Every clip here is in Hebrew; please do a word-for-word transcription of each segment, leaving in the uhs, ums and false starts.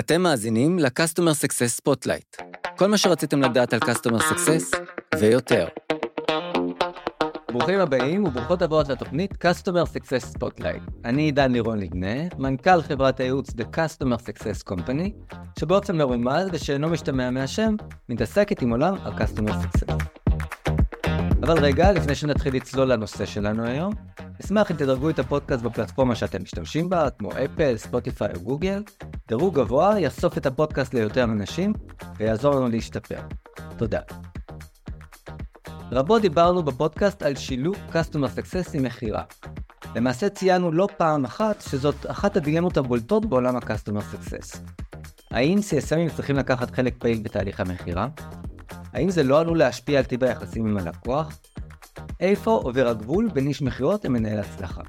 אתם מאזינים ל-Customer Success Spotlight. כל מה שרציתם לדעת על Customer Success ויותר. ברוכים הבאים וברוכות הבאות לתוכנית Customer Success Spotlight. אני דן לירון לגנה, מנכ"ל חברת הייעוץ The Customer Success Company, שבעצם לא רמז ושאינו משתמע מהשם, מתעסקת עם עולם ה-Customer Success. אבל רגע, לפני שנתחיל לצלול לנושא שלנו היום, אשמח אם תדרגו את הפודקאסט בפלטפורמה שאתם משתמשים בה, כמו אפל, ספוטיפיי או גוגל. דירוג גבוה יחשוף את הפודקאסט ליותר אנשים ויעזור לנו להשתפר. תודה. רבות דיברנו בפודקאסט על שילוב Customer Success עם מכירה. למעשה ציינו לא פעם אחת שזאת אחת הדילמות הבולטות בעולם ה-Customer Success. האם סי אס אם צריכים לקחת חלק פעיל בתהליך המכירה? האם זה לא עלול להשפיע על טיב היחסים עם הלקוח? איפה עובר הגבול בין איש מכירות למנהל הצלחה?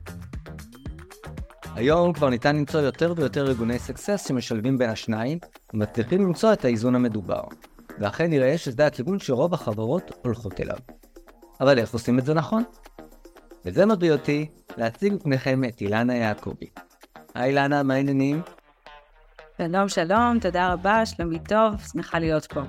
היום כבר ניתן למצוא יותר ויותר ארגוני סקסס שמשלבים בין השניים ומצליחים למצוא את האיזון המדובר, ואכן נראה שזה הכיוון שרוב החברות הולכות אליו. אבל איך עושים את זה נכון? וזה מביא אותי להציג בפניכם את אילנה יעקובי. היי אילנה, מה העניינים? שלום שלום, תודה רבה, שלומי טוב, שמחה להיות פה.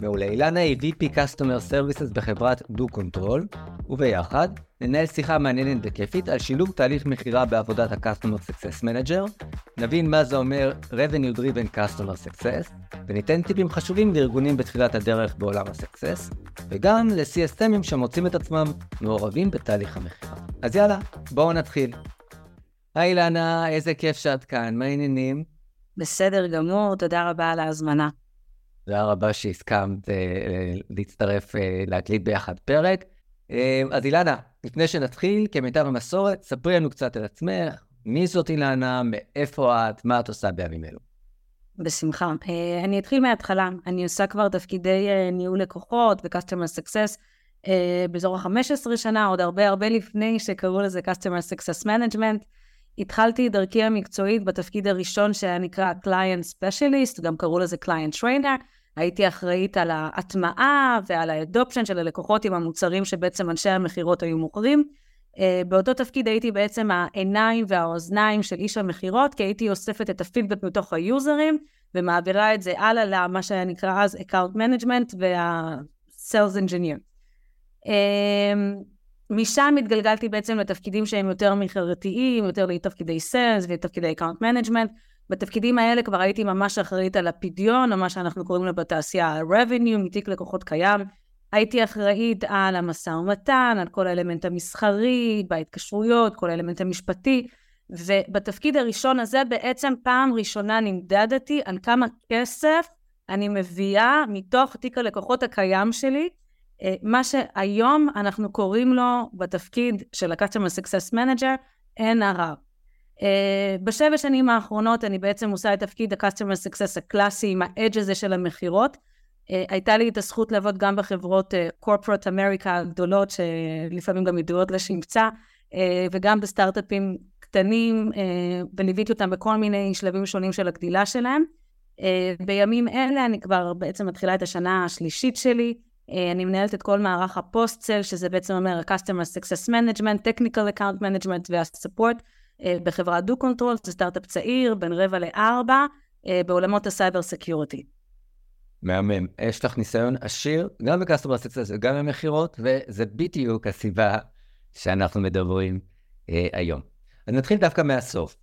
מעולה, אילנה היא וי פי Customer Services בחברת Duo Control, וביחד ננהל שיחה מעניינת וכיפית על שילוב תהליך מכירה בעבודת ה-Customer Success Manager, נבין מה זה אומר Revenue Driven Customer Success, וניתן טיפים חשובים לארגונים בתחילת הדרך בעולם ה-Success, וגם ל-סי אס אם שמוצאים את עצמם מעורבים בתהליך המכירה. אז יאללה, בואו נתחיל. היי אילנה, איזה כיף שאת כאן, מה העניינים? בסדר גמור, תודה רבה על ההזמנה. תודה רבה שהסכמת להצטרף, להקליט ביחד פרק. אז אילנה, לפני שנתחיל, כמיטב המסורת, ספרי לנו קצת על עצמך, מי זאת אילנה, מאיפה את, מה את עושה בימים אלו? בשמחה. אני אתחיל מההתחלה. אני עושה כבר תפקידי ניהול לקוחות ו-Customer Success באזור ה-חמש עשרה שנה, עוד הרבה הרבה לפני שקראו לזה Customer Success Management. התחלתי דרכי המקצועית בתפקיד הראשון שנקרא Client Specialist, גם קראו לזה Client Trainer. הייתי אחראית על ההטמעה ועל האדופשן של הלקוחות עם המוצרים שבעצם אנשי המכירות היו מוכרים. באותו תפקיד הייתי בעצם העיניים והאוזניים של איש המכירות, כי הייתי אוספת את הפידבק מתוך היוזרים, ומעבירה את זה הלאה למה שנקרא אז Account Management וה-Sales Engineer. משם התגלגלתי בעצם לתפקידים שהם יותר מכירתיים, יותר לתפקידי Sales ותפקידי Account Management. בתפקידים האלה כבר הייתי ממש אחראית על הפדיון, או מה שאנחנו קוראים לו בתעשייה ה-revenue, מתיק לקוחות קיים. הייתי אחראית על המשא ומתן, על כל האלמנט המסחרי, בהתקשרויות, כל האלמנט המשפטי, ובתפקיד הראשון הזה בעצם פעם ראשונה נמדדתי על כמה כסף אני מביאה מתוך תיק הלקוחות הקיים שלי, מה שהיום אנחנו קוראים לו בתפקיד של ה-Customer Success Manager, אן אר אר. Uh, בשבע שנים האחרונות אני בעצם עושה את תפקיד ה-Customer Success הקלאסי עם האדג' הזה של המכירות. Uh, הייתה לי את הזכות לעבוד גם בחברות uh, Corporate America הגדולות, שלפעמים גם ידועות לשמצה, uh, וגם בסטארט-אפים קטנים, uh, וליוויתי אותם בכל מיני שלבים שונים של הגדילה שלהם. Uh, בימים אלה אני כבר בעצם מתחילה את השנה השלישית שלי, uh, אני מנהלת את כל מערך הפוסט-סל, שזה בעצם אומר ה-Customer Success Management, Technical Account Management וה-Support, בחברת דו קונטרול, זה סטארט-אפ צעיר, בין רבע לארבע, בעולמות הסייבר סקיוריטי. מהמם, יש לך ניסיון עשיר, גם בקסטומר סקסס, גם במכירות, וזה בדיוק הסיבה שאנחנו מדברים אה, היום. אז נתחיל דווקא מהסוף.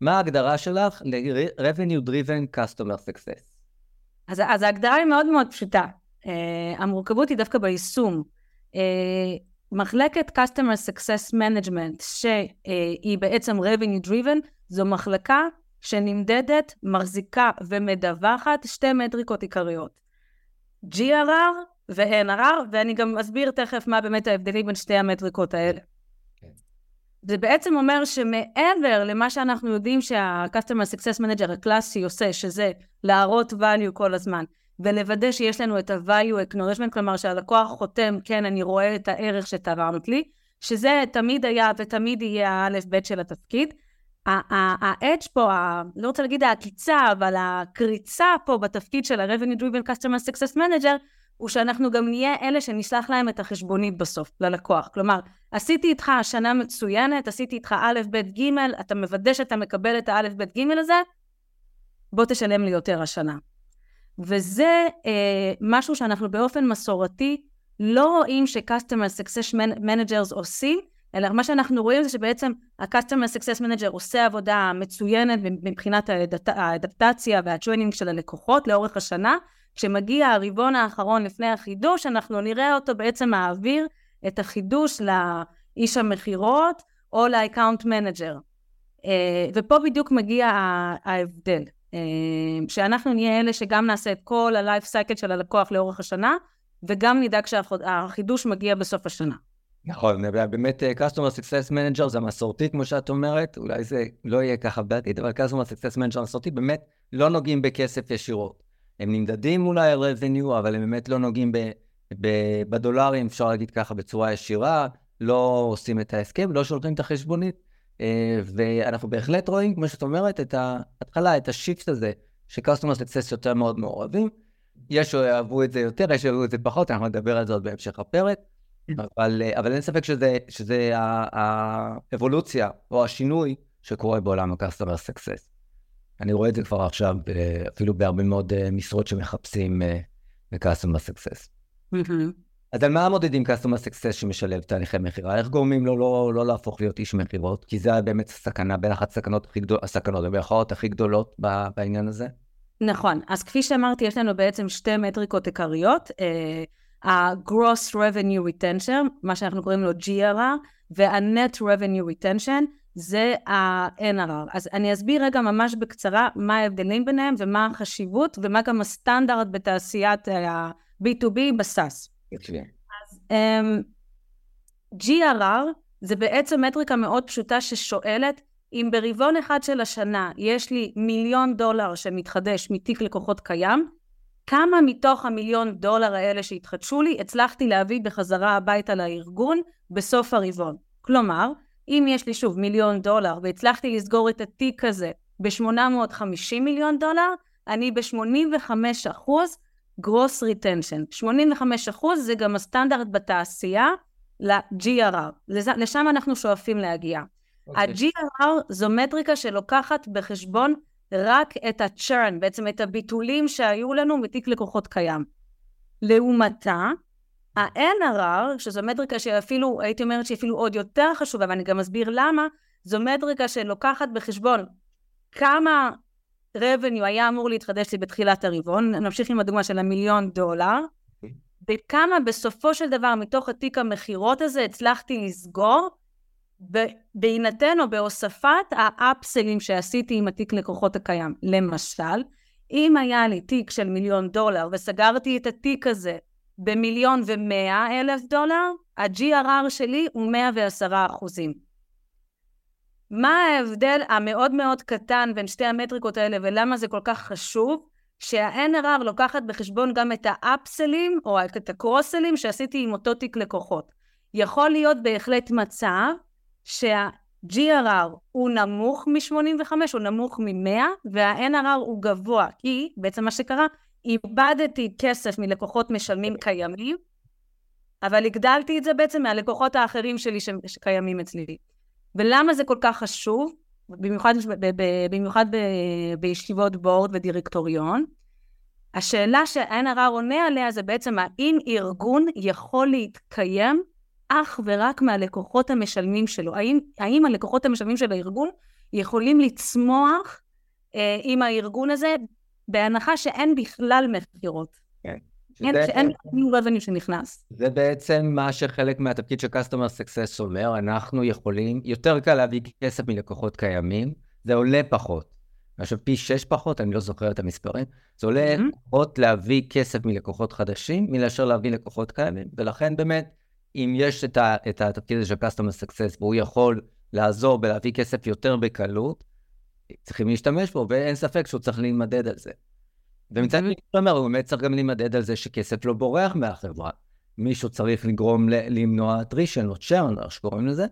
מה ההגדרה שלך ל-Revenue Driven Customer Success? אז, אז ההגדרה היא מאוד מאוד פשוטה. אה, המורכבות היא דווקא ביישום. אה, מחלקת Customer Success Management, שהיא בעצם Revenue Driven, זו מחלקה שנמדדת, מחזיקה ומדווחת שתי מטריקות עיקריות. ג'י אר אר ו-אן אר אר, ואני גם אסביר תכף מה באמת ההבדלים בין שתי המטריקות האלה. Okay. זה בעצם אומר שמעבר למה שאנחנו יודעים שה-Customer Success Manager הקלאסי עושה, שזה להראות value כל הזמן, ולוודא שיש לנו את ה-value acknowledgement, כלומר שהלקוח חותם, כן, אני רואה את הערך שתרמת לי, שזה תמיד היה ותמיד יהיה האלף בית של התפקיד. ה-edge פה, לא רוצה להגיד העקיצה, אבל הקריצה פה בתפקיד של ה-Revenue Driven Customer Success Manager, הוא שאנחנו גם נהיה אלה שנשלח להם את החשבונית בסוף, ללקוח. כלומר, עשיתי איתך שנה מצוינת, עשיתי איתך א' ב' ג', אתה מוודא שאתה מקבל את האלף ב' ג' הזה, בוא תשלם לי יותר השנה. וזה אה, משהו שאנחנו באופן מסורתי לא רואים ש-Customer Success Managers עושים, אלא מה שאנחנו רואים זה שבעצם ה-Customer Success Manager עושה עבודה מצוינת מבחינת האדפטציה והטריינינג של הלקוחות לאורך השנה, כשמגיע הריבון האחרון לפני החידוש, אנחנו נראה אותו בעצם מעביר את החידוש לאיש המחירות או לאקאונט מנג'ר. ופה בדיוק מגיע ההבדל, שאנחנו נהיה אלה שגם נעשה את כל הלייף סייקל של הלקוח לאורך השנה, וגם נדאג שהחידוש מגיע בסוף השנה. נכון, באמת Customer Success Manager זה מסורתי, כמו שאת אומרת, אולי זה לא יהיה ככה בעתיד, אבל Customer Success Manager מסורתי באמת לא נוגעים בכסף ישירות. הם נמדדים אולי על רבניו, אבל הם באמת לא נוגעים ב, ב, בדולרים, אפשר להגיד ככה בצורה ישירה, לא עושים את ההסכם, לא שולחים את החשבונית, ואנחנו בהחלט רואים, כמו שאת אומרת, את ההתחלה, את השיפט הזה, ש-Customer Success יותר מאוד מעורבים, יש שאוהבו את זה יותר, יש שאוהבו את זה פחות, אנחנו נדבר על זה עוד בהמשך הפרק, אבל, אבל אין ספק שזה, שזה האבולוציה, או השינוי שקורה בעולם ה-Customer Success. אני רואה את זה כבר עכשיו, אפילו בהרבה מאוד משרות שמחפשים ב-Customer Success. אז על מה מודדים Customer Success שמשלב תהליכי מחירה? איך גורמים לו לא, לא להפוך להיות איש מחירות? כי זה באמת סכנה, בין אחת הסכנות הכי גדול, הסכנות, ובאחרות הכי גדולות בעניין הזה? נכון. אז כפי שאמרתי, יש לנו בעצם שתי מטריקות עיקריות, ה-Gross Revenue Retention, מה שאנחנו קוראים לו ג'י אר אר, וה-Net Revenue Retention, זה ה-אן אר אר. אז אני אסביר רגע ממש בקצרה מה ההבדלים ביניהם ומה החשיבות ומה גם הסטנדרט בתעשיית ה-בי טו בי בסאס. אז um, ג'י אר אר זה בעצם מטריקה מאוד פשוטה ששואלת אם ברבעון אחד של השנה יש לי מיליון דולר שמתחדש מתיק לקוחות קיים, כמה מתוך המיליון דולר האלה שהתחדשו לי הצלחתי להביא בחזרה הביתה לארגון בסוף הרבעון. כלומר, אם יש לי שוב מיליון דולר והצלחתי לסגור את התיק הזה ב-שמונה מאות וחמישים מיליון דולר, אני ב-שמונים וחמישה אחוז gross retention. שמונים וחמישה אחוז זה גם הסטנדרט בתעשייה ל-ג'י אר אר. לשם אנחנו שואפים להגיע. Okay. ה-ג'י אר אר זו מטריקה שלוקחת בחשבון רק את ה-churn, בעצם את הביטולים שהיו לנו מתיק לקוחות קיים. לעומתה, ה-אן אר אר, שזו מטריקה שאפילו, הייתי אומרת שאפילו עוד יותר חשובה, ואני גם אסביר למה, זו מטריקה שלוקחת בחשבון כמה revenue היה אמור להתחדש לי בתחילת הרבעון, נמשיך עם הדוגמה של המיליון דולר, וכמה בסופו של דבר מתוך התיק המחירות הזה הצלחתי לסגור, בהינתן או בהוספת האפסלים שעשיתי עם התיק לקוחות הקיים. למשל, אם היה לי תיק של מיליון דולר וסגרתי את התיק הזה, במיליון ומאה אלף דולר, ה-ג'י אר אר שלי הוא מאה ועשרה אחוזים. מה ההבדל המאוד מאוד קטן בין שתי המטריקות האלה, ולמה זה כל כך חשוב? שה-אן אר אר לוקחת בחשבון גם את האפסלים, או את הקרוסלים שעשיתי עם אותו תיק לקוחות. יכול להיות בהחלט מצב שה-ג'י אר אר הוא נמוך מ-שמונים וחמש, הוא נמוך מ-מאה, וה-אן אר אר הוא גבוה, כי בעצם מה שקרה, איבדתי כסף מלקוחות משלמים קיימים, אבל הגדלתי את זה בעצם מהלקוחות האחרים שלי שקיימים אצלי. ולמה זה כל כך חשוב, במיוחד, במיוחד בישיבות בורד ודירקטוריון? השאלה שה-אן אר אר עונה עליה זה בעצם האם ארגון יכול להתקיים אך ורק מהלקוחות המשלמים שלו. האם, האם הלקוחות המשלמים של הארגון יכולים לצמוח אה, עם הארגון הזה, בהנחה שאין בכלל מחירות. כן. שאין רבניו שנכנס. זה בעצם מה שחלק מהתפקיד של Customer Success אומר, אנחנו יכולים, יותר קל להביא כסף מלקוחות קיימים, זה עולה פחות. עכשיו פי שש פחות, אני לא זוכר את המספרים, זה עולה פחות להביא כסף מלקוחות חדשים, מלאשר להביא לקוחות קיימים, ולכן באמת, אם יש את התפקיד הזה של Customer Success, והוא יכול לעזור בלהביא כסף יותר בקלות, צריכים להשתמש בו, ואין ספק שהוא צריך להימדד על זה. ומצד אומר, הוא באמת צריך גם להימדד על זה שכסף לא בורח מהחברה. מישהו צריך לגרום למנוע attrition או churn, שקוראים לזה.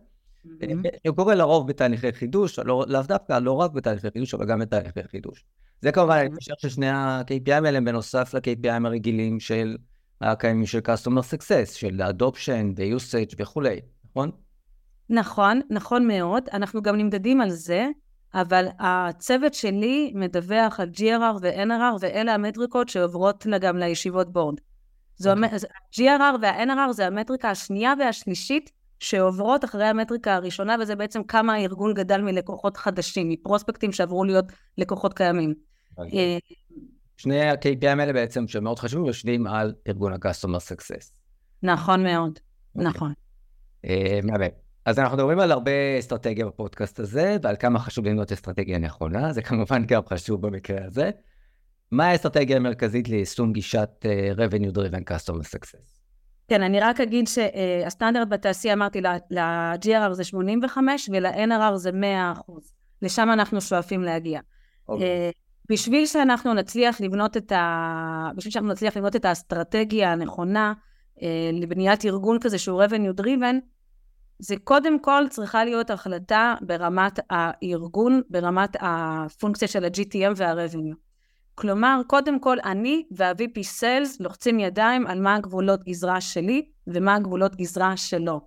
הוא קורא לרוב בתהליכי חידוש, לאו דווקא, לא רק בתהליכי חידוש, אבל גם בתהליכי חידוש. זה כמובן, אני חושב ששני ה-קי פי אי'ים האלה, בנוסף ל-קי פי אי'ים הרגילים של הקיימים של Customer Success, של adoption ו-usage וכו'. נכון? נכון, נכון מאוד. אנחנו גם נמדדים על זה. אבל הצוות שלי מדווח על ג'י אר אר ו-אן אר אר, ואלה המטריקות שעוברות גם לישיבות בורד. ג'י אר אר וה-אן אר אר זה המטריקה השנייה והשלישית שעוברות אחרי המטריקה הראשונה, וזה בעצם כמה הארגון גדל מלקוחות חדשים, מפרוספקטים שעברו להיות לקוחות קיימים. שני ה-קיי פי איי האלה בעצם שמאוד חשובים, יושבים על ארגון ה-Customer Success. נכון מאוד, נכון. מהבק. אז אנחנו מדברים על הרבה אסטרטגיה בפודקאסט הזה, ועל כמה חשוב לבנות אסטרטגיה נכונה, זה כמובן גם חשוב במקרה הזה. מה האסטרטגיה המרכזית ליישום גישת Revenue Driven Customer Success? כן, אני רק אגיד שהסטנדרט בתעשייה, אמרתי, ל-ג'י אר אר זה שמונים וחמש, ול-אן אר אר זה מאה אחוז. לשם אנחנו שואפים להגיע. בשביל שאנחנו נצליח לבנות את ה... בשביל שאנחנו נצליח לבנות את האסטרטגיה הנכונה, לבניית ארגון כזה שהוא Revenue Driven, זה קודם כל צריכה להיות החלטה ברמת הארגון, ברמת הפונקציה של ה-ג'י טי אם וה-Revenue. כלומר, קודם כל אני וה-וי פי Sales לוחצים ידיים על מה הגבולות גזרה שלי ומה הגבולות גזרה שלו.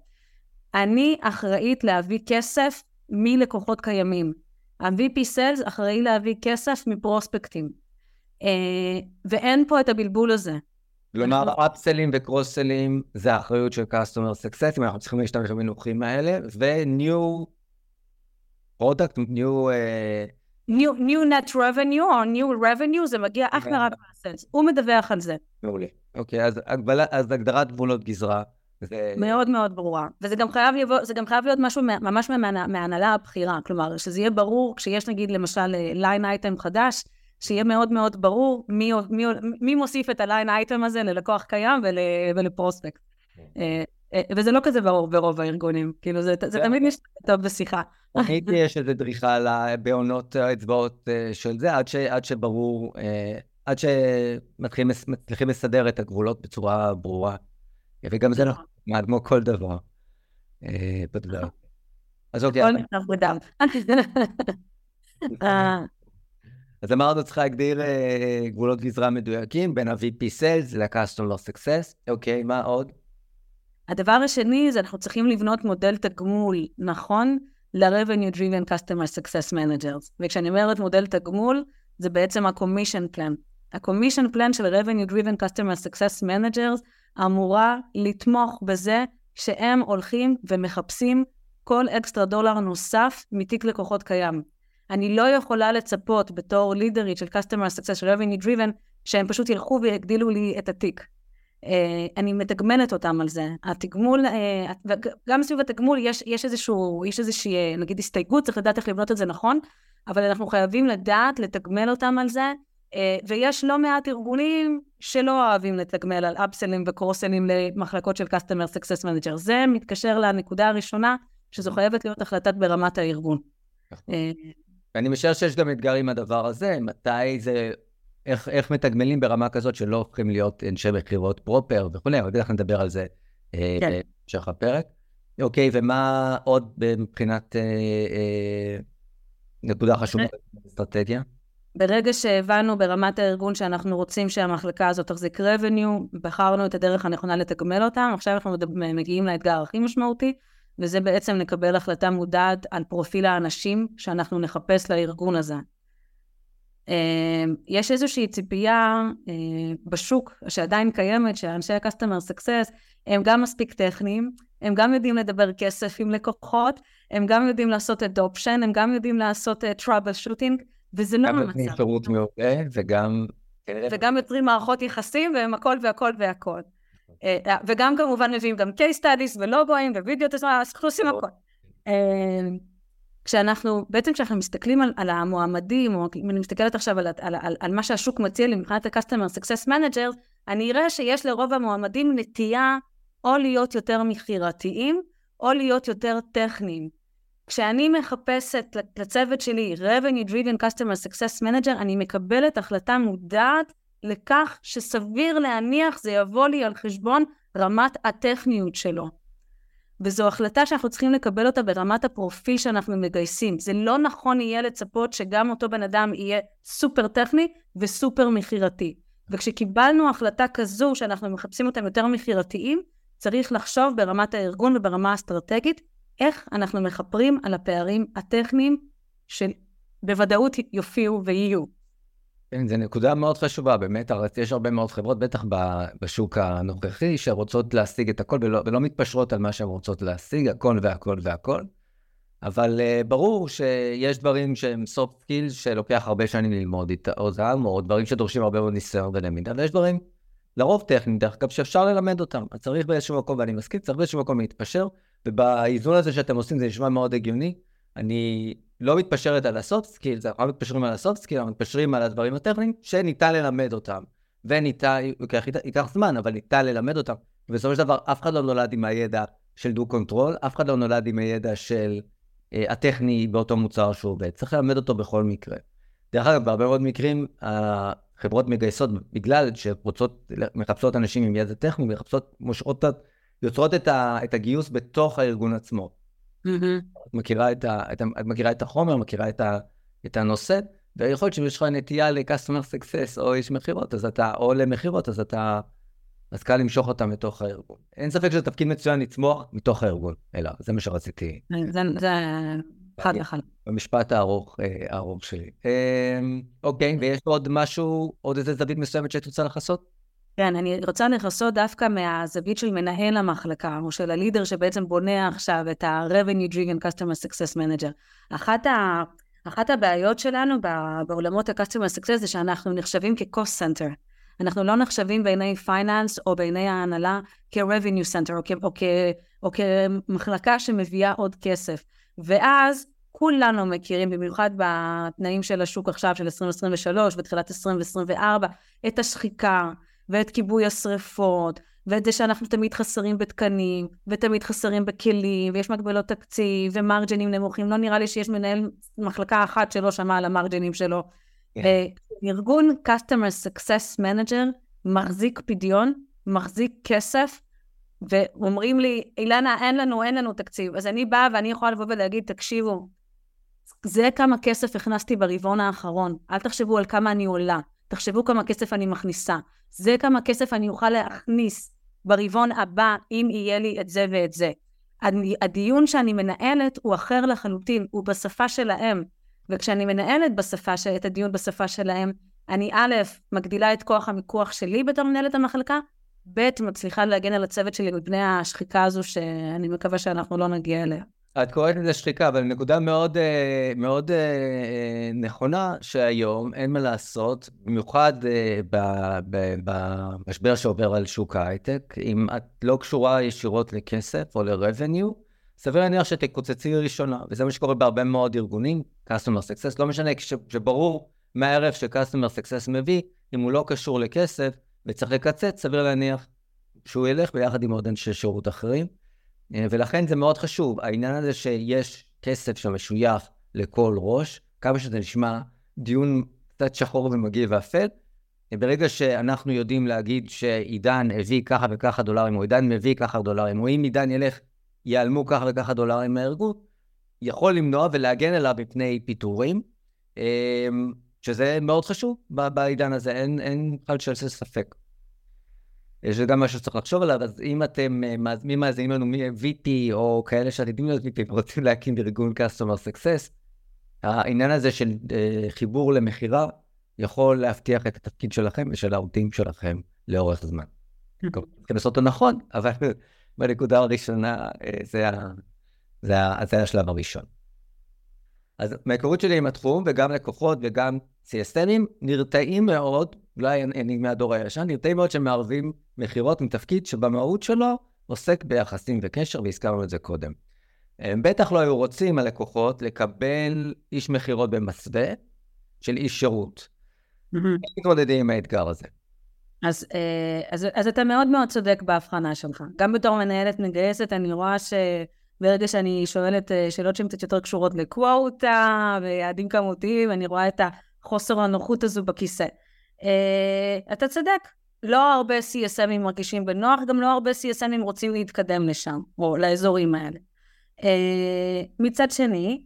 אני אחראית להביא כסף מלקוחות קיימים. ה-וי פי Sales אחראי להביא כסף מפרוספקטים. ואין פה את הבלבול הזה. כלומר, אפסלים וקרוסלים זה האחריות של Customer Success, אנחנו צריכים להשתמש במינוחים האלה, ו-New Product, New... New Net Revenue, או New Revenue, זה מגיע אך ורק מהסלס, הוא מדווח על זה. מעולה. אוקיי, אז הגדרת גבולות גזרה. מאוד מאוד ברורה, וזה גם חייב להיות משהו ממש מההנהלה הבכירה, כלומר, שזה יהיה ברור, כשיש נגיד למשל ליין אייטם חדש, שיהיה מאוד מאוד ברור מי, מי, מי מוסיף את הליין האייטם הזה ללקוח קיים ול, ולפרוספקט. וזה לא כזה ברור ברוב הארגונים, כאילו זה, זה תמיד נשתת טוב בשיחה. תמיד יש איזו דריכה לבעונות האצבעות של זה, עד, ש, עד שברור, עד שמצליחים לסדר את הגבולות בצורה ברורה. וגם זה נכון, כמו כל דבר. בדבר. אז אוקיי. כל בדם. אז אמרנו, צריך להגדיר uh, גבולות גזרה מדויקים בין ה-וי פי Sales ל-Customer Success. אוקיי, מה עוד? הדבר השני זה אנחנו צריכים לבנות מודל תגמול, נכון? ל-Revenue Driven Customer Success Managers. וכשאני אומרת מודל תגמול, זה בעצם ה-Commission Plan. ה-Commission Plan של Revenue Driven Customer Success Managers אמורה לתמוך בזה שהם הולכים ומחפשים כל אקסטרה דולר נוסף מתיק לקוחות קיים. אני לא יכולה לצפות בתור לידרית של Customer Success Revenue Driven, שהם פשוט ילכו ויגדילו לי את התיק. אני מתגמנת אותם על זה. התגמול, גם סביב התגמול יש, יש איזשהו, יש איזושהי, נגיד, הסתייגות, צריך לדעת איך לבנות את זה נכון, אבל אנחנו חייבים לדעת לתגמל אותם על זה, ויש לא מעט ארגונים שלא אוהבים לתגמל על אפסלים וקרוסלים למחלקות של Customer Success Manager. זה מתקשר לנקודה הראשונה, שזו חייבת להיות החלטת ברמת הארגון. אני משער שיש גם אתגר עם הדבר הזה, מתי זה, איך, איך מתגמלים ברמה כזאת שלא הופכים להיות אנשי מכירות פרופר וכולי, אבל אנחנו נדבר על זה בהמשך הפרק. אוקיי, ומה עוד מבחינת אה, אה, נקודה חשובה באסטרטגיה? ברגע שהבנו ברמת הארגון שאנחנו רוצים שהמחלקה הזאת תחזיק רבניו, בחרנו את הדרך הנכונה לתגמל אותם, עכשיו אנחנו מגיעים לאתגר הכי משמעותי, וזה בעצם נקבל החלטה מודעת על פרופיל האנשים שאנחנו נחפש לארגון הזה. יש איזושהי ציפייה בשוק שעדיין קיימת, שאנשי ה-Customer Success הם גם מספיק טכניים, הם גם יודעים לדבר כסף עם לקוחות, הם גם יודעים לעשות adoption, הם גם יודעים לעשות trouble shooting, וזה לא המצב. וגם יוצרים מערכות יחסים, והם הכל והכל והכל. וגם כמובן מביאים גם case studies ולוגויים ווידאו, אז אנחנו עושים הכל. כשאנחנו, בעצם כשאנחנו מסתכלים על, על המועמדים, או אם אני מסתכלת עכשיו על, על, על, על מה שהשוק מציע לי מבחינת ה-Customer Success Manager, אני אראה שיש לרוב המועמדים נטייה או להיות יותר מכירתיים, או להיות יותר טכניים. כשאני מחפשת לצוות שלי, Revenue Driven Customer Success Manager, אני מקבלת החלטה מודעת, לכך שסביר להניח זה יבוא לי על חשבון רמת הטכניות שלו. וזו החלטה שאנחנו צריכים לקבל אותה ברמת הפרופיל שאנחנו מגייסים. זה לא נכון יהיה לצפות שגם אותו בן אדם יהיה סופר טכני וסופר מחירתי. וכשקיבלנו החלטה כזו שאנחנו מחפשים אותם יותר מחירתיים, צריך לחשוב ברמת הארגון וברמה האסטרטגית, איך אנחנו מחפרים על הפערים הטכניים של בוודאות יופיעו ויהיו. כן, זו נקודה מאוד חשובה, באמת, יש הרבה מאוד חברות, בטח בשוק הנוכחי, שרוצות להשיג את הכל, ולא, ולא מתפשרות על מה שהן רוצות להשיג, הכל והכל והכל. אבל uh, ברור שיש דברים שהם soft skills שלוקח הרבה שנים ללמוד אותם, או דברים שדורשים הרבה מאוד ניסיון ולמידה, ויש דברים לרוב טכניים, דרך כלל שאפשר ללמד אותם. אז צריך באיזשהו מקום, ואני מסכים, צריך באיזשהו מקום להתפשר, ובאיזון הזה שאתם עושים זה נשמע מאוד הגיוני. אני לא מתפשרת על הסופט סקיל, אנחנו מתפשרים על הסופט סקיל, אנחנו מתפשרים על הדברים הטכניים שניתן ללמד אותם, וניתן, ייקח זמן, אבל ניתן ללמד אותם. ובסופו של דבר, אף אחד לא נולד עם הידע של דו קונטרול, אף אחד לא נולד עם הידע של הטכני באותו מוצר שהוא עובד. צריך ללמד אותו בכל מקרה. דרך אגב, בהרבה מאוד מקרים, החברות מגייסות, בגלל שרוצות, מחפשות אנשים עם ידע טכני, מחפשות, מושעות, יוצרות את הגיוס בתוך הארגון עצמו. את מכירה את, ה, את, את מכירה את החומר, מכירה את, ה, את הנושא, ויכול להיות שיש לך נטייה ל-customer success, או יש מחירות, אז אתה, או למחירות, אז אתה, אז קל למשוך אותם מתוך הארגון. אין ספק שזה תפקיד מצוין לצמוח מתוך הארגון, אלא, זה מה שרציתי. זה, זה חד לחד. במשפט הארוך, הארוך שלי. אוקיי, ויש עוד משהו, עוד איזה זווית מסוימת שאת רוצה לחסות? כן, אני רוצה לחסות דווקא מהזווית של מנהל המחלקה, או של הלידר שבעצם בונה עכשיו את ה-Revenue Driven Customer Success Manager. אחת, ה... אחת הבעיות שלנו בעולמות ה-Customer Success זה שאנחנו נחשבים כ-Cost Center. אנחנו לא נחשבים בעיני Finance או בעיני ההנהלה כ-Revenue Center, או, כ... או, כ... או כמחלקה שמביאה עוד כסף. ואז כולנו מכירים, במיוחד בתנאים של השוק עכשיו של עשרים עשרים ושלוש, בתחילת עשרים עשרים וארבע, את השחיקה, ואת כיבוי השריפות, ואת זה שאנחנו תמיד חסרים בתקנים, ותמיד חסרים בכלים, ויש מגבלות תקציב, ומרג'נים נמוכים. לא נראה לי שיש מנהל מחלקה אחת שלא שמע על המרג'נים שלו. Yeah. ארגון Customer Success Manager מחזיק פדיון, מחזיק כסף, ואומרים לי, אילנה, אין לנו, אין לנו תקציב. אז אני באה ואני יכולה לבוא ולהגיד, תקשיבו, זה כמה כסף הכנסתי ברבעון האחרון. אל תחשבו על כמה אני עולה. תחשבו כמה כסף אני מכניסה. זה כמה כסף אני אוכל להכניס ברבעון הבא, אם יהיה לי את זה ואת זה. הדיון שאני מנהלת הוא אחר לחלוטין, הוא בשפה שלהם. וכשאני מנהלת בשפה ש... את הדיון בשפה שלהם, אני א', מגדילה את כוח המיקוח שלי בתור מנהלת המחלקה, ב', מצליחה להגן על הצוות שלי מפני השחיקה הזו, שאני מקווה שאנחנו לא נגיע אליה. את קוראת לזה שחיקה, אבל נקודה מאוד, מאוד נכונה, שהיום אין מה לעשות, במיוחד במשבר שעובר על שוק ההייטק, אם את לא קשורה ישירות לכסף או לרבניו, סביר להניח שתקוצצי ראשונה, וזה מה שקורה בהרבה מאוד ארגונים, Customer Success, לא משנה, כשברור מהערך ש-Customer Success מביא, אם הוא לא קשור לכסף וצריך לקצץ, סביר להניח שהוא ילך ביחד עם עוד אנשי שירות אחרים, ולכן זה מאוד חשוב, העניין הזה שיש כסף שמשוייך לכל ראש, כמה שזה נשמע דיון קצת שחור ומגיע ואפל, ברגע שאנחנו יודעים להגיד שעידן הביא ככה וככה דולרים, או עידן מביא ככה דולרים, או אם עידן ילך, יעלמו ככה וככה דולרים מהארגון, יכול למנוע ולהגן עליו מפני פיטורים, שזה מאוד חשוב בעידן הזה, אין חל של ספק. יש גם משהו שצריך לחשוב עליו, אז אם אתם מי מאזינים לנו מ-וי פי או כאלה שעתידים להיות וי פי ורוצים להקים ארגון Customer Success, העניין הזה של חיבור למחירה יכול להבטיח את התפקיד שלכם ושל העובדים שלכם לאורך זמן. אתם עושים אותו נכון, אבל בנקודה הראשונה זה השלב הראשון. אז מההיכרות שלי עם התחום וגם לקוחות וגם סי אס אמ'ים נרתעים מאוד, אולי אני מהדור הישן, נרתעים מאוד שמערבים מחירות מתפקיד שבמהות שלו עוסק ביחסים וקשר, והזכרנו את זה קודם. הם בטח לא היו רוצים הלקוחות לקבל איש מחירות במסווה של איש שירות. מתמודדים עם האתגר הזה. אז, אז, אז אתה מאוד מאוד צודק בהבחנה שלך. גם בתור מנהלת מגייסת אני רואה ש... ברגע שאני שואלת שאלות שהן קצת יותר קשורות לקוואוטה ויעדים כמותיים, אני רואה את החוסר הנוחות הזו בכיסא. אתה צדק, לא הרבה סי אס אמ'ים מרגישים בנוח, גם לא הרבה סי אס אמ'ים רוצים להתקדם לשם, או לאזורים האלה. מצד שני,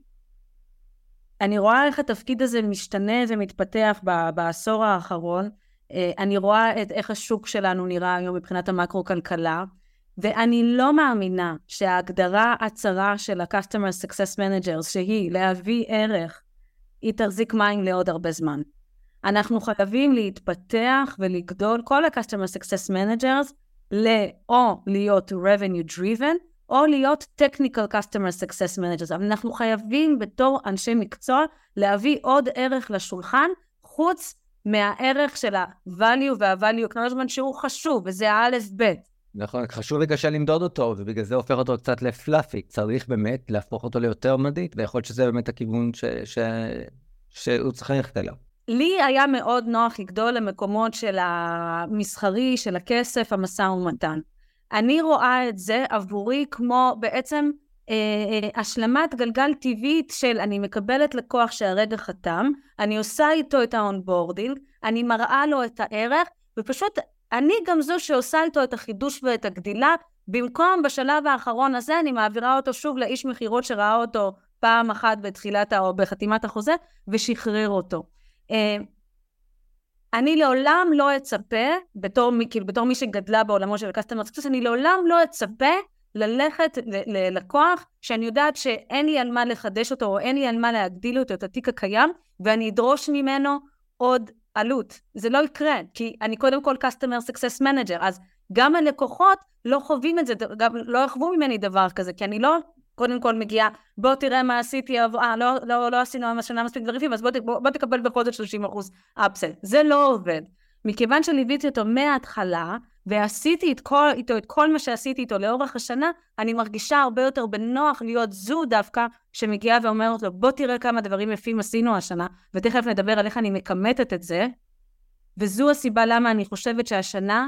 אני רואה איך התפקיד הזה משתנה ומתפתח בעשור האחרון, אני רואה איך השוק שלנו נראה היום מבחינת המקרו-כלכלה, ואני לא מאמינה שההגדרה הצרה של ה-Customer Success Manager, שהיא להביא ערך היא תחזיק מים לעוד הרבה זמן. אנחנו חייבים להתפתח ולגדול, כל ה-Customer Success Managers, או להיות Revenue Driven, או להיות Technical Customer Success Managers. אבל אנחנו חייבים בתור אנשי מקצוע להביא עוד ערך לשולחן, חוץ מהערך של ה-Value וה-Value Acknowledgement, שהוא חשוב, וזה ה-א'-ב'. נכון, חשוב בגלל שלמדוד אותו, ובגלל זה הופך אותו קצת לפלאפי, צריך באמת להפוך אותו ליותר מדהית, ויכול להיות שזה באמת הכיוון ש... ש... שהוא צריך ללכת אליו. לי היה מאוד נוח לגדול למקומות של המסחרי, של הכסף, המשא ומתן. אני רואה את זה עבורי כמו בעצם אה, אה, השלמת גלגל טבעית של אני מקבלת לקוח שהרגע חתם, אני עושה איתו את האונבורדינג, אני מראה לו את הערך, ופשוט... אני גם זו שעושה איתו את החידוש ואת הגדילה, במקום בשלב האחרון הזה אני מעבירה אותו שוב לאיש מחירות שראה אותו פעם אחת בתחילת או בחתימת החוזה, ושחרר אותו. אני לעולם לא אצפה, בתור, בתור מי שגדלה בעולמו של Customer Success, אני לעולם לא אצפה ללכת ללקוח, שאני יודעת שאין לי על מה לחדש אותו, או אין לי על מה להגדיל אותו, את התיק הקיים, ואני אדרוש ממנו עוד עלות. זה לא יקרה, כי אני קודם כל Customer Success Manager, אז גם הלקוחות לא חווים את זה, גם לא יחוו ממני דבר כזה, כי אני לא קודם כל מגיעה, בוא תראה מה עשיתי, אה, לא, לא, לא עשינו השנה מספיק דברים, אז בוא, בוא, בוא תקבל בכל זאת שלושים אחוז אפסל. זה לא עובד. מכיוון שליוויתי אותו מההתחלה, ועשיתי את כל, איתו, את כל מה שעשיתי איתו לאורך השנה, אני מרגישה הרבה יותר בנוח להיות זו דווקא, שמגיעה ואומרת לו, בוא תראה כמה דברים יפים עשינו השנה, ותכף נדבר על איך אני מקמטת את זה, וזו הסיבה למה אני חושבת שהשנה,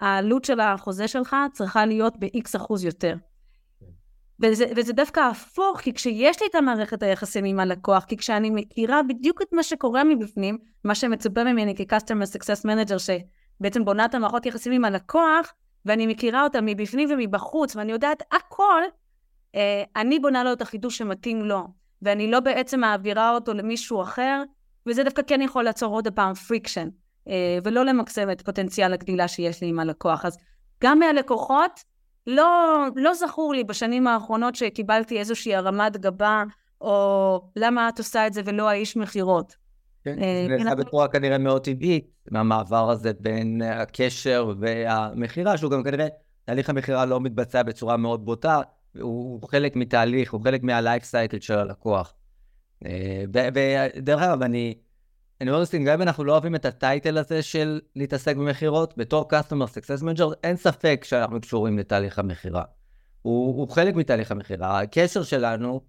העלות של החוזה שלך צריכה להיות ב-X אחוז יותר. וזה, וזה דווקא הפוך, כי כשיש לי את המערכת היחסים עם הלקוח, כי כשאני מכירה בדיוק את מה שקורה מבפנים, מה שמצופה ממני כ-Customer Success Manager, ש... בעצם בונה את המערכות יחסים עם הלקוח, ואני מכירה אותה מבפנים ומבחוץ, ואני יודעת הכל, אני בונה לו את החידוש שמתאים לו, ואני לא בעצם מעבירה אותו למישהו אחר, וזה דווקא כן יכול לעצור עוד הפעם פריקשן, ולא למקסם את פוטנציאל הגדילה שיש לי עם הלקוח. אז גם מהלקוחות, לא, לא זכור לי בשנים האחרונות שקיבלתי איזושהי הרמת גבה, או למה את עושה את זה ולא האיש מחירות. כן, זה נעשה בצורה כנראה מאוד טבעית, מהמעבר הזה בין הקשר והמחירה, שהוא גם כנראה, תהליך המחירה לא מתבצע בצורה מאוד בוטה, הוא חלק מתהליך, הוא חלק מהלייף סייקל של הלקוח. ודרך אגב, אני אומר לסים, גם אם אנחנו לא אוהבים את הטייטל הזה של להתעסק במחירות, בתור Customer Success Manager, אין ספק שאנחנו קשורים לתהליך המחירה. הוא חלק מתהליך המחירה. הקשר שלנו,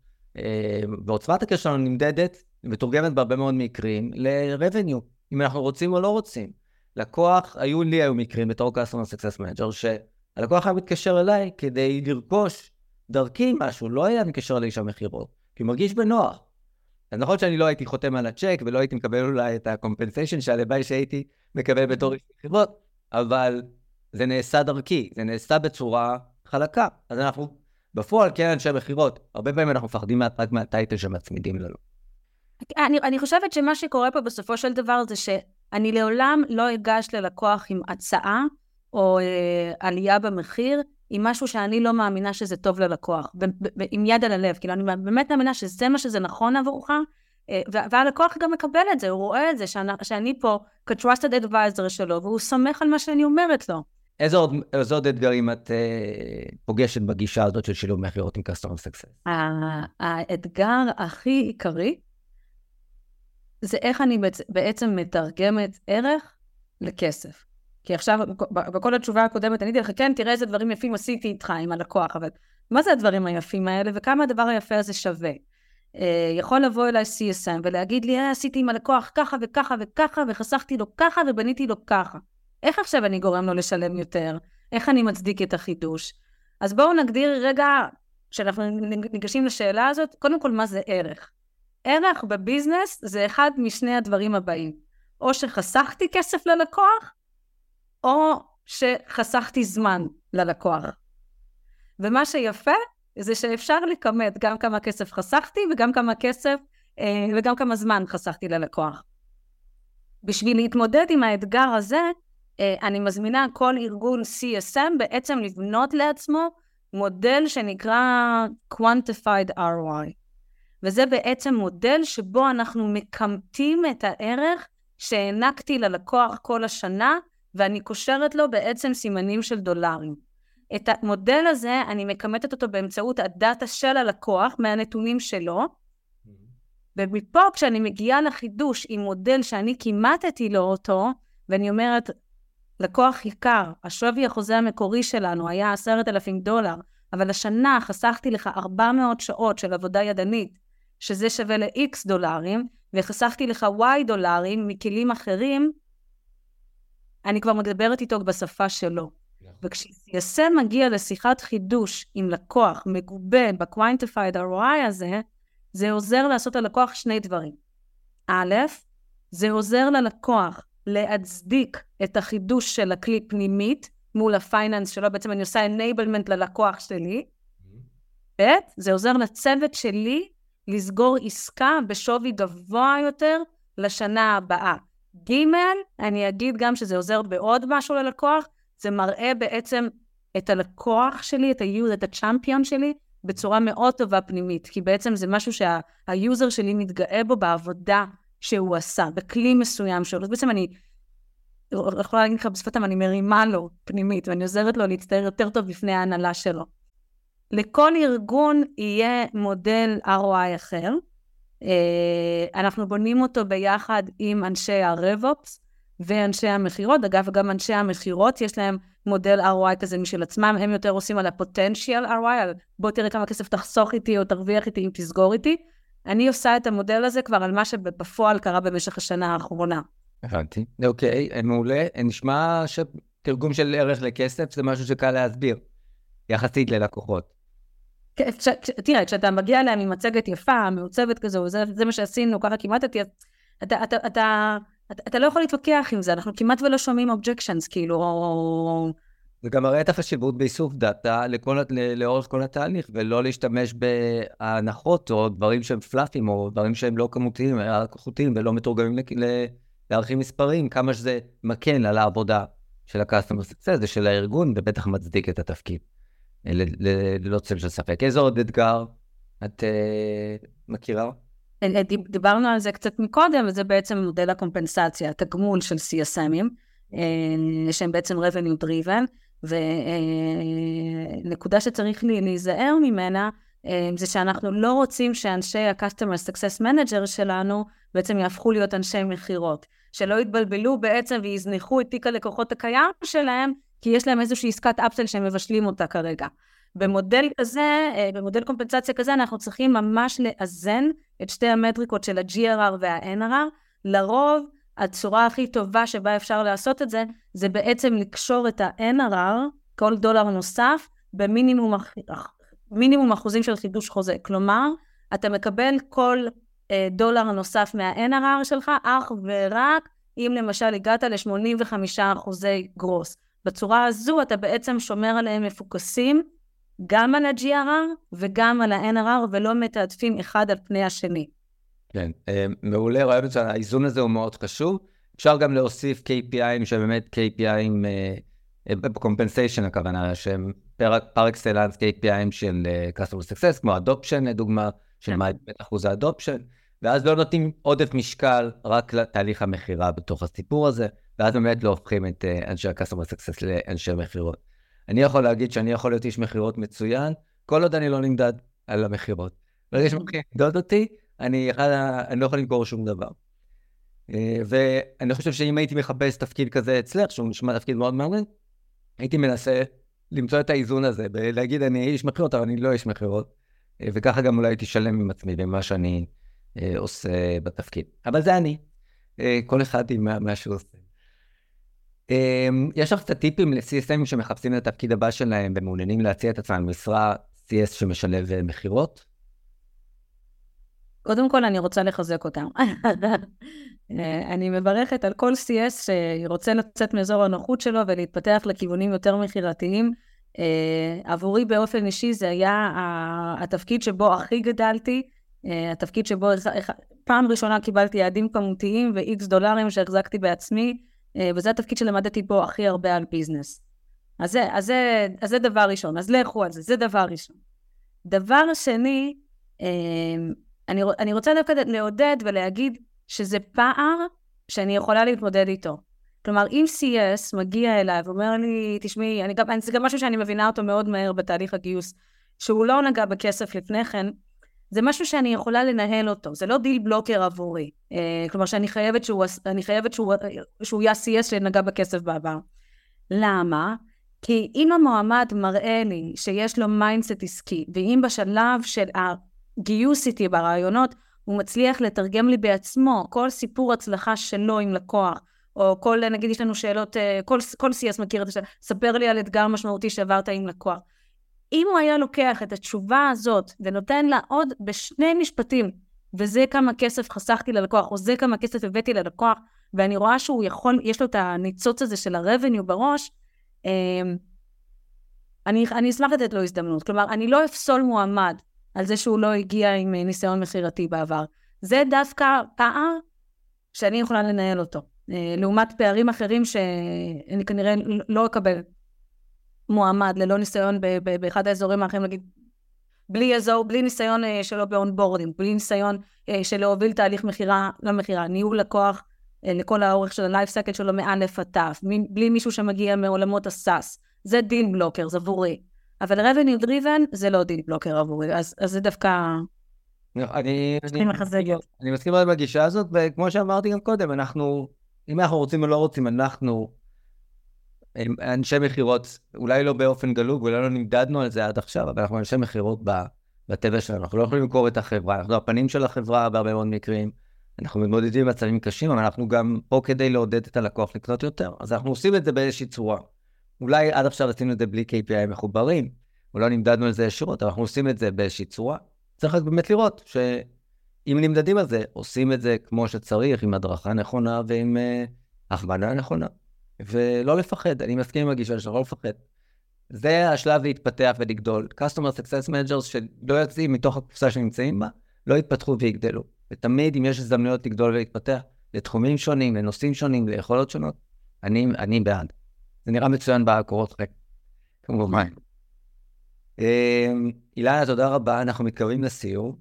ועוצמת הקשר שלנו נמדדת, מתורגמת בהרבה מאוד מקרים ל-revenue, אם אנחנו רוצים או לא רוצים. לקוח, היו לי היו מקרים בתור Customer Success Manager, שהלקוח היה מתקשר אליי כדי לרכוש דרכי משהו, לא היה מתקשר אליי שם מחירות, כי הוא מרגיש בנוח. אז נכון שאני לא הייתי חותם על הצ'ק, ולא הייתי מקבל אולי את ה-compensation שהלוואי שהייתי מקבל בתור מחירות, אבל זה נעשה דרכי, זה נעשה בצורה חלקה. אז אנחנו בפועל כן אנשי מחירות, הרבה פעמים אנחנו מפחדים רק מהטייטל שמצמידים לנו. אני, אני חושבת שמה שקורה פה בסופו של דבר זה שאני לעולם לא אגש ללקוח עם הצעה או אה, עלייה במחיר, עם משהו שאני לא מאמינה שזה טוב ללקוח, ב, ב, ב, עם יד על הלב, כאילו אני באמת מאמינה שזה מה שזה נכון עבורך, אה, והלקוח גם מקבל את זה, הוא רואה את זה שאני, שאני פה כ-Trusted Advisor שלו, והוא סומך על מה שאני אומרת לו. איזה עוד, איזה עוד אתגרים את אה, פוגשת בגישה הזאת של שילוב מחירות עם Customer Success? האתגר הכי עיקרי, זה איך אני בעצם מתרגמת ערך לכסף. כי עכשיו, בכל התשובה הקודמת, אני הייתי לך, כן, תראה איזה דברים יפים עשיתי איתך עם הלקוח, אבל מה זה הדברים היפים האלה, וכמה הדבר היפה הזה שווה? יכול לבוא אליי סי אס אם ולהגיד לי, עשיתי עם הלקוח ככה וככה וככה, וחסכתי לו ככה ובניתי לו ככה. איך עכשיו אני גורם לו לשלם יותר? איך אני מצדיק את החידוש? אז בואו נגדיר רגע, כשאנחנו ניגשים לשאלה הזאת, קודם כל, מה זה ערך? ערך בביזנס זה אחד משני הדברים הבאים. או שחסכתי כסף ללקוח, או שחסכתי זמן ללקוח. ומה שיפה זה שאפשר לקמת גם כמה כסף חסכתי, וגם כמה כסף, וגם כמה זמן חסכתי ללקוח. בשביל להתמודד עם האתגר הזה, אני מזמינה כל ארגון סי אס אם בעצם לבנות לעצמו מודל שנקרא Quantified אר או איי. וזה בעצם מודל שבו אנחנו מקמטים את הערך שהענקתי ללקוח כל השנה, ואני קושרת לו בעצם סימנים של דולרים. את המודל הזה אני מקמטת אותו באמצעות הדאטה של הלקוח, מהנתונים שלו, ומפה כשאני מגיעה לחידוש עם מודל שאני כמעטתי לו אותו, ואני אומרת, לקוח יקר, השווי החוזה המקורי שלנו היה עשרת אלפים דולר, אבל השנה חסכתי לך ארבע מאות שעות של עבודה ידנית, שזה שווה ל-X דולרים, וחסכתי לך Y דולרים מכלים אחרים, אני כבר מדברת איתו בשפה שלו. וכשיישם מגיע לשיחת חידוש עם לקוח מגובה ב-Quantified אר או איי הזה, זה עוזר לעשות ללקוח שני דברים. א', זה עוזר ללקוח להצדיק את החידוש של הכלי פנימית, מול הפייננס שלו, בעצם אני עושה enablement ללקוח שלי. ב', זה עוזר לצוות שלי לסגור עסקה בשווי גבוה יותר לשנה הבאה. ג', אני אגיד גם שזה עוזר בעוד משהו ללקוח, זה מראה בעצם את הלקוח שלי, את ה-user, את ה-champion שלי, בצורה מאוד טובה פנימית, כי בעצם זה משהו שה-user שלי מתגאה בו בעבודה שהוא עשה, בכלי מסוים שלו. בעצם אני יכולה להגיד לך בשפתם, אני מרימה לו פנימית, ואני עוזרת לו להצטער יותר טוב בפני ההנהלה שלו. לכל ארגון יהיה מודל אר או איי אחר, אנחנו בונים אותו ביחד עם אנשי הרב-אופס ואנשי המחירות, אגב גם אנשי המחירות יש להם מודל אר או איי כזה משל עצמם, הם יותר עושים על הפוטנציאל אר או איי, על בוא תראה כמה כסף תחסוך איתי או תרוויח איתי אם תסגור איתי, אני עושה את המודל הזה כבר על מה שבפועל קרה במשך השנה האחרונה. הבנתי. אוקיי, מעולה. נשמע שתרגום של ערך לכסף זה משהו שקל להסביר, יחסית ללקוחות. תראה, כשאתה מגיע להם עם מצגת יפה, מעוצבת כזו, זה מה שעשינו, ככה כמעט אתה לא יכול להתווכח עם זה, אנחנו כמעט ולא שומעים objections, כאילו... זה גם הרי את החשיבות באיסוף דאטה לאורך כל התהליך, ולא להשתמש בהנחות או דברים שהם פלאפים, או דברים שהם לא כמותיים, ולא מתורגמים ל... להרחיב מספרים, כמה שזה מקן על העבודה של ה-Customer Success, זה של הארגון, ובטח מצדיק את התפקיד. ללא צל של ספק. איזה עוד אתגר את מכירה? דיברנו על זה קצת מקודם, וזה בעצם מודל הקומפנסציה, התגמול של סי אס אמ'ים, שהם בעצם Revenue Driven, ונקודה שצריך להיזהר ממנה, זה שאנחנו לא רוצים שאנשי ה-Customer Success Manager שלנו, בעצם יהפכו להיות אנשי מחירות. שלא יתבלבלו בעצם ויזנחו את תיק הלקוחות הקיים שלהם, כי יש להם איזושהי עסקת אפסל שהם מבשלים אותה כרגע. במודל כזה, במודל קומפנסציה כזה, אנחנו צריכים ממש לאזן את שתי המטריקות של ה-ג'י אר אר וה-אן אר אר. לרוב, הצורה הכי טובה שבה אפשר לעשות את זה, זה בעצם לקשור את ה-אן אר אר, כל דולר נוסף, במינימום מינימום אחוזים של חידוש חוזה. כלומר, אתה מקבל כל... דולר נוסף מה-אן אר אר שלך, אך ורק אם למשל הגעת ל-שמונים וחמישה אחוזי גרוס. בצורה הזו אתה בעצם שומר עליהם מפוקסים, גם על ה-ג'י אר אר וגם על ה-אן אר אר, ולא מתעדפים אחד על פני השני. כן, מעולה, רואים את האיזון הזה הוא מאוד חשוב. אפשר גם להוסיף קי פי אי'ים שבאמת קי פי אי'ים, compensation הכוונה, שהם פר אקסלנס קי פי אי'ים של Customer Success, כמו Adoption לדוגמה, של מה את אחוז האדופשן, ואז לא נותנים עודף משקל רק לתהליך המחירה בתוך הסיפור הזה, ואז באמת לא הופכים את אנשי ה-Customer Success לאנשי מחירות. אני יכול להגיד שאני יכול להיות איש מחירות מצוין, כל עוד אני לא נמדד על המחירות. ברגע שמחירות אותי, אני לא יכול למכור שום דבר. ואני חושב שאם הייתי מחפש תפקיד כזה אצלך, שהוא נשמע תפקיד מאוד מעניין, הייתי מנסה למצוא את האיזון הזה, ולהגיד אני איש מחירות, אבל אני לא איש מחירות. וככה גם אולי תשלם עם עצמי במה שאני אה, עושה בתפקיד. אבל זה אני, אה, כל אחד עם מה, מה שהוא עושה. אה, יש לך את הטיפים ל-סי אס אמ'ים שמחפשים את התפקיד הבא שלהם, ומעוניינים להציע את עצמם משרה סי אס שמשלב מחירות? קודם כל אני רוצה לחזק אותם. אני מברכת על כל סי אס שרוצה לצאת מאזור הנוחות שלו, ולהתפתח לכיוונים יותר מחירתיים, Uh, עבורי באופן אישי זה היה uh, התפקיד שבו הכי גדלתי, uh, התפקיד שבו פעם ראשונה קיבלתי יעדים כמותיים ו-X דולרים שהחזקתי בעצמי, uh, וזה התפקיד שלמדתי בו הכי הרבה על ביזנס. אז זה, אז זה, אז זה דבר ראשון, אז לכו על זה, זה דבר ראשון. דבר שני, uh, אני, אני רוצה דווקא לעודד ולהגיד שזה פער שאני יכולה להתמודד איתו. כלומר, אם סי אס מגיע אליי ואומר לי, תשמעי, אני, אני, זה גם משהו שאני מבינה אותו מאוד מהר בתהליך הגיוס, שהוא לא נגע בכסף לפני כן, זה משהו שאני יכולה לנהל אותו, זה לא דיל בלוקר עבורי. כלומר, שאני חייבת שהוא, אני חייבת שהוא, שהוא יהיה סי אס שנגע בכסף בעבר. למה? כי אם המועמד מראה לי שיש לו מיינדסט עסקי, ואם בשלב של הגיוס איתי ברעיונות, הוא מצליח לתרגם לי בעצמו כל סיפור הצלחה שלו עם לקוח, או כל, נגיד, יש לנו שאלות, כל, כל סי אס מכיר את השאלה, ספר לי על אתגר משמעותי שעברת עם לקוח. אם הוא היה לוקח את התשובה הזאת, ונותן לה עוד בשני משפטים, וזה כמה כסף חסכתי ללקוח, או זה כמה כסף הבאתי ללקוח, ואני רואה שהוא יכול, יש לו את הניצוץ הזה של הרבניו בראש, אני, אני אשמח לתת לו הזדמנות. כלומר, אני לא אפסול מועמד על זה שהוא לא הגיע עם ניסיון מחירתי בעבר. זה דווקא פער שאני יכולה לנהל אותו. לעומת פערים אחרים שאני כנראה לא אקבל מועמד ללא ניסיון באחד האזורים האחרים, נגיד, בלי אזור, בלי ניסיון שלו באונבורדינג, בלי ניסיון שלא הוביל תהליך מחירה, לא מחירה, ניהול לקוח לכל האורך של הלייף סייקל שלו מאלף עד תף, בלי מישהו שמגיע מעולמות הסאס. זה דיל בלוקר, זה עבורי. אבל revenue driven זה לא דיל בלוקר עבורי, אז זה דווקא... אני מסכים מאוד בגישה הזאת, וכמו שאמרתי גם קודם, אנחנו, אם אנחנו רוצים או לא רוצים, אנחנו אנשי מחירות, אולי לא באופן גלוג, אולי לא נמדדנו על זה עד עכשיו, אבל אנחנו אנשי מחירות בטבע שלנו, אנחנו לא יכולים למכור את החברה, אנחנו הפנים של החברה בהרבה מאוד מקרים, אנחנו מתמודדים במצבים קשים, אבל אנחנו גם פה כדי לעודד את הלקוח לקנות יותר, אז אנחנו עושים את זה באיזושהי צורה. אולי עד עכשיו עשינו את זה בלי קיי פי איי מחוברים, אולי נמדדנו על זה ישירות, אבל אנחנו עושים את זה באיזושהי צורה. צריך באמת לראות שאם נמדדים על זה, עושים את זה כמו שצריך, עם הדרכה נכונה ועם הכוונה נכונה. ולא לפחד, אני מסכים עם הגישה שלא לפחד. זה השלב להתפתח ולגדול. Customer Success Managers שלא יוצאים מתוך הקופסה שנמצאים בה, לא יתפתחו ויגדלו. ותמיד אם יש הזדמנויות לגדול ולהתפתח, לתחומים שונים, לנושאים שונים, ליכולות שונות, אני, אני בעד. זה נראה מצוין בקורות חלק. כמובן. אילנה, תודה רבה, אנחנו מתקרבים לסיום.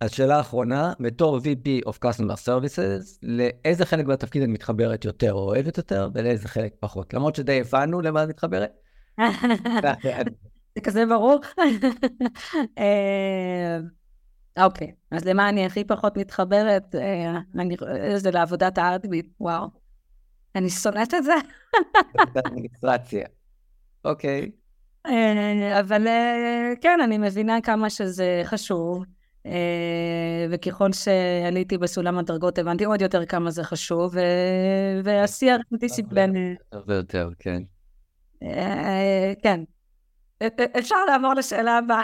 השאלה האחרונה, בתור וי פי of Customer Services, לאיזה חלק בתפקיד את מתחברת יותר או אוהבת יותר, ולאיזה חלק פחות? למרות שדי הבנו למה את מתחברת. זה כזה ברור. אוקיי, אז למה אני הכי פחות מתחברת? זה לעבודת האדמין, וואו. אני שונאת את זה. אדמיניסטרציה. אוקיי. אבל כן, אני מבינה כמה שזה חשוב. וככל שעליתי בסולם הדרגות הבנתי עוד יותר כמה זה חשוב, והשיח דיסציפליני. ויותר, כן. כן. אפשר לעבור לשאלה הבאה.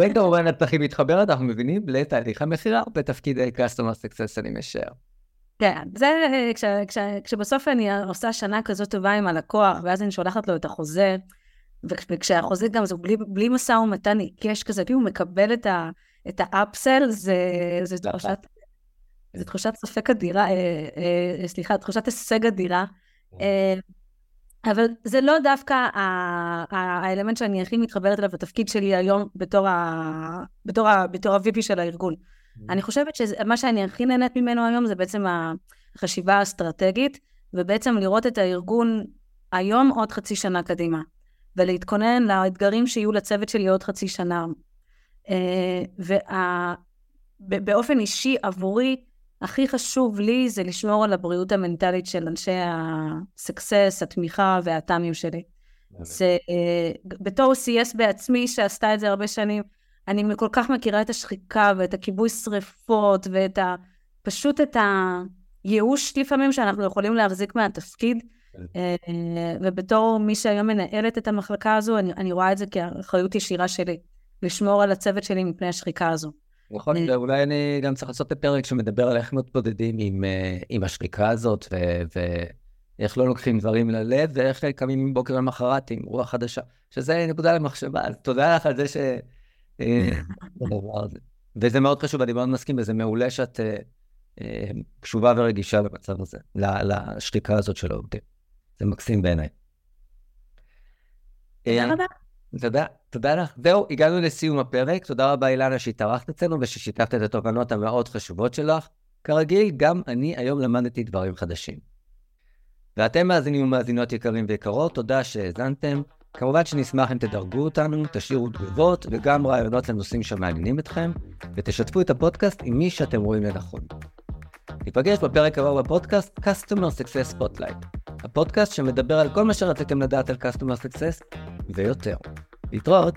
וכמובן, את הכי מתחברת, אנחנו מבינים, לתהליך המחירה בתפקיד Customer Success, אני משאר. כן, זה כשבסוף אני עושה שנה כזאת טובה עם הלקוח, ואז אני שולחת לו את החוזה, וכשהחוזה גם זה בלי, בלי מסע ומתן עיקש כזה, פי הוא מקבל את, ה, את האפסל, זה, זה, תחושת, זה תחושת ספק אדירה, אה, אה, סליחה, תחושת הישג אדירה, אה, אבל זה לא דווקא ה, ה, האלמנט שאני הכי מתחברת אליו בתפקיד שלי היום בתור ה, בתור ה, בתור ה-וי פי של הארגון. אני חושבת שמה שאני הכי נהנית ממנו היום זה בעצם החשיבה האסטרטגית, ובעצם לראות את הארגון היום עוד חצי שנה קדימה. ולהתכונן לאתגרים שיהיו לצוות שלי עוד חצי שנה. ובאופן אישי עבורי, הכי חשוב לי זה לשמור על הבריאות המנטלית של אנשי הסקסס, התמיכה והתאמים שלי. זה, בתור סי אס בעצמי שעשתה את זה הרבה שנים, אני כל כך מכירה את השחיקה ואת הכיבוי שריפות ואת ה... פשוט את הייאוש לפעמים שאנחנו יכולים להחזיק מהתפקיד, ובתור מי שהיום מנהלת את המחלקה הזו, אני, אני רואה את זה כאחריות ישירה שלי, לשמור על הצוות שלי מפני השחיקה הזו. נכון, אולי אני גם צריך לעשות את הפרק שמדבר על איך מתמודדים עם, עם השחיקה הזאת, ואיך לא לוקחים דברים ללב, ואיך קמים מבוקר למחרת עם רוח חדשה, שזה נקודה למחשבה. תודה לך על זה ש... וזה מאוד חשוב, אני מאוד מסכים, וזה מעולה שאת קשובה ורגישה במצב הזה, לשחיקה הזאת של העובדים. זה מקסים בעיניי. תודה רבה. תודה, תודה לך. זהו, הגענו לסיום הפרק. תודה רבה אילנה שהתארחת אצלנו וששיתפת את התובנות המאוד חשובות שלך. כרגיל, גם אני היום למדתי דברים חדשים. ואתם מאזינים ומאזינות יקרים ויקרות, תודה שהאזנתם. כמובן שנשמח אם תדרגו אותנו, תשאירו תגובות וגם רעיונות לנושאים שמעניינים אתכם, ותשתפו את הפודקאסט עם מי שאתם רואים לנכון. ניפגש בפרק הבא בפודקאסט Customer Success Spotlight, הפודקאסט שמדבר על כל מה שרציתם לדעת על Customer Success ויותר. להתראות!